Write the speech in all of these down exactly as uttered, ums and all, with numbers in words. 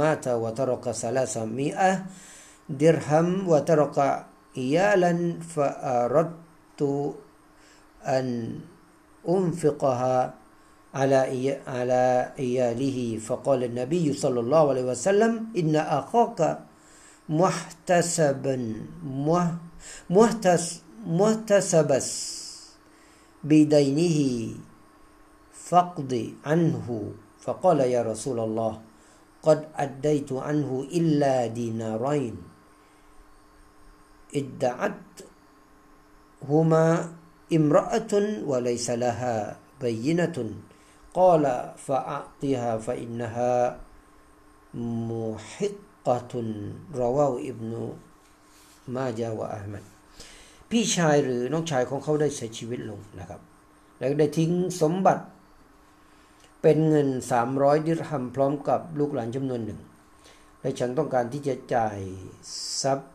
มาตะวะตะรกะสามร้อยดิรฮัมวะตะรกะอิยาลันฟะอารัดตุอันอุนฟิกะฮาعلى على عياله فقال النبي صلى الله عليه وسلم إن أخاك محتسبا محتسبا بدينه فاقض عنه فقال يا رسول الله قد أديت عنه إلا دينارين ادعتهما امرأة وليس لها بينة قال فأعطها فإنها محقة رواه ابن ماجه وأحمد พี่ชายหรือน้องชายของเขาได้เสียชีวิตลงนะครับและได้ทิ้งสมบัติเป็นเงินสามร้อยดิรฮัมพร้อมกับลูกหลานจำนวนหนึ่งและฉันต้องการที่จะจ่ายทรัพย์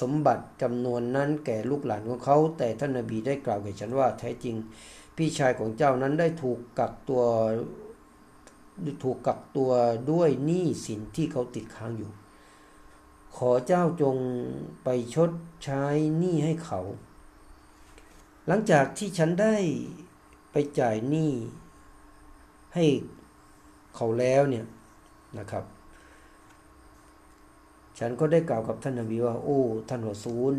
สมบัติจำนวนนั้นแก่ลูกหลานของเขาแต่ท่านนบีได้กล่าวแก่ฉันว่าแท้จริงพี่ชายของเจ้านั้นได้ถูกกักตัวถูกกักตัวด้วยหนี้สินที่เขาติดค้างอยู่ขอเจ้าจงไปชดใช้หนี้ให้เขาหลังจากที่ฉันได้ไปจ่ายหนี้ให้เขาแล้วเนี่ยนะครับฉันก็ได้กล่าวกับท่านนบีว่าโอ้ท่านรอซูล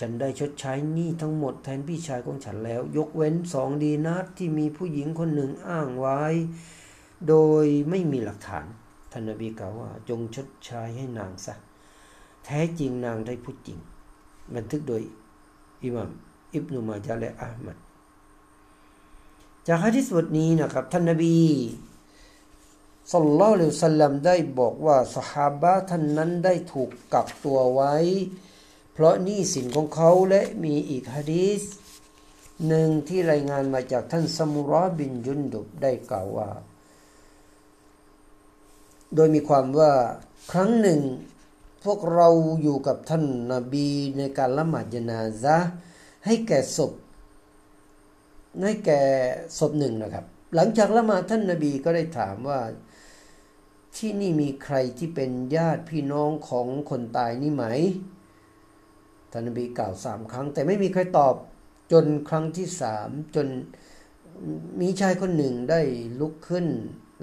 ฉันได้ชดใช้หนี้ทั้งหมดแทนพี่ชายของฉันแล้วยกเว้นสองดีนาร์ที่มีผู้หญิงคนหนึ่งอ้างไว้โดยไม่มีหลักฐานท่านนบีกล่าวว่าจงชดใช้ให้นางซะแท้จริงนางได้พูดจริงบันทึกโดยอิหม่ามอิบนุมาญะห์และอะห์มัดจากหะดีษบทนี้นะครับท่านนบีศ็อลลัลลอฮุอะลัยฮิวะซัลลัมได้บอกว่าซอฮาบะห์ท่านนั้นได้ถูกกักตัวไว้เพราะหนี้สินของเขาและมีอีกหะดีษหนึ่งที่รายงานมาจากท่านซะมูเราะห์บินจุนดุบได้กล่าวว่าโดยมีความว่าครั้งหนึ่งพวกเราอยู่กับท่านนบีในการละหมาดญะนาซะห์ให้แก่ศพให้แก่ศพหนึ่งนะครับหลังจากละหมาดท่านนบีก็ได้ถามว่าที่นี่มีใครที่เป็นญาติพี่น้องของคนตายนี่ไหมท่านนบีกล่าวสามครั้งแต่ไม่มีใครตอบจนครั้งที่สามจนมีชายคนหนึ่งได้ลุกขึ้น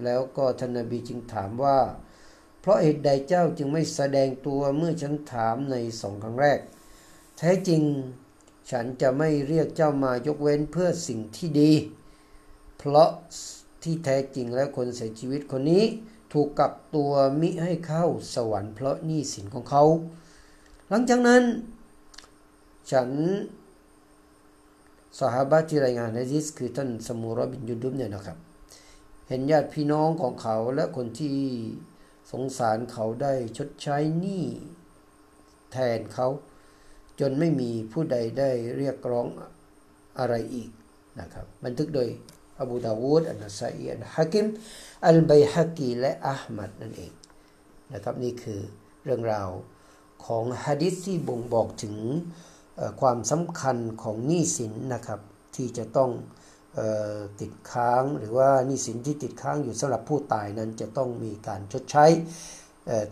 แล้วก็ท่านนบีจึงถามว่าเพราะเหตุใดเจ้าจึงไม่แสดงตัวเมื่อฉันถามในสองครั้งแรกแท้จริงฉันจะไม่เรียกเจ้ามายกเว้นเพื่อสิ่งที่ดีเพราะที่แท้จริงแล้วคนเสียชีวิตคนนี้ถูกกักตัวมิให้เข้าสวรรค์เพราะหนี้สินของเขาหลังจากนั้นฉันซอฮาบะห์ที่รายงานหะดีษคือท่านซะมูเราะห์บินจุนดุบเนี่ยนะครับเห็นญาติพี่น้องของเขาและคนที่สงสารเขาได้ชดใช้หนี้แทนเขาจนไม่มีผู้ใดได้เรียกร้องอะไรอีกนะครับบันทึกโดยอบูดาวูดอันนะซออีอันฮะกิมอัลบัยฮะกีและอะห์มัดนั่นเองนะครับนี่คือเรื่องราวของหะดีษที่บ่งบอกถึงความสำคัญของหนี้สินนะครับที่จะต้อง ติดค้างหรือว่าหนี้สินที่ติดค้างอยู่สำหรับผู้ตายนั้นจะต้องมีการชดใช้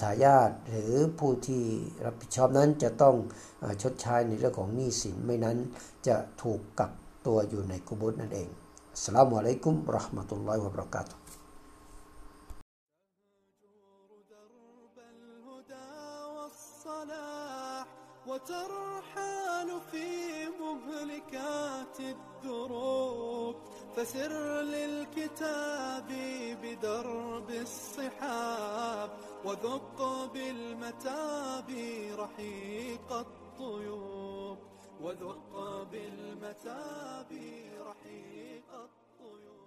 ทายาทหรือผู้ที่รับผิดชอบนั้นจะต้องชดใช้ในเรื่องของหนี้สินไม่นั้นจะถูกกักตัวอยู่ในกุบูรนั่นเองอัสสลามุอะลัยกุมเราะห์มะตุลลอฮิวะบะเราะกาตุฮ์وترحال في مهلكات الدروب فسر للكتاب بدرب الصحاب وذق بالمتاب رحيق الطيوب وذق بالمتاب رحيق الطيوب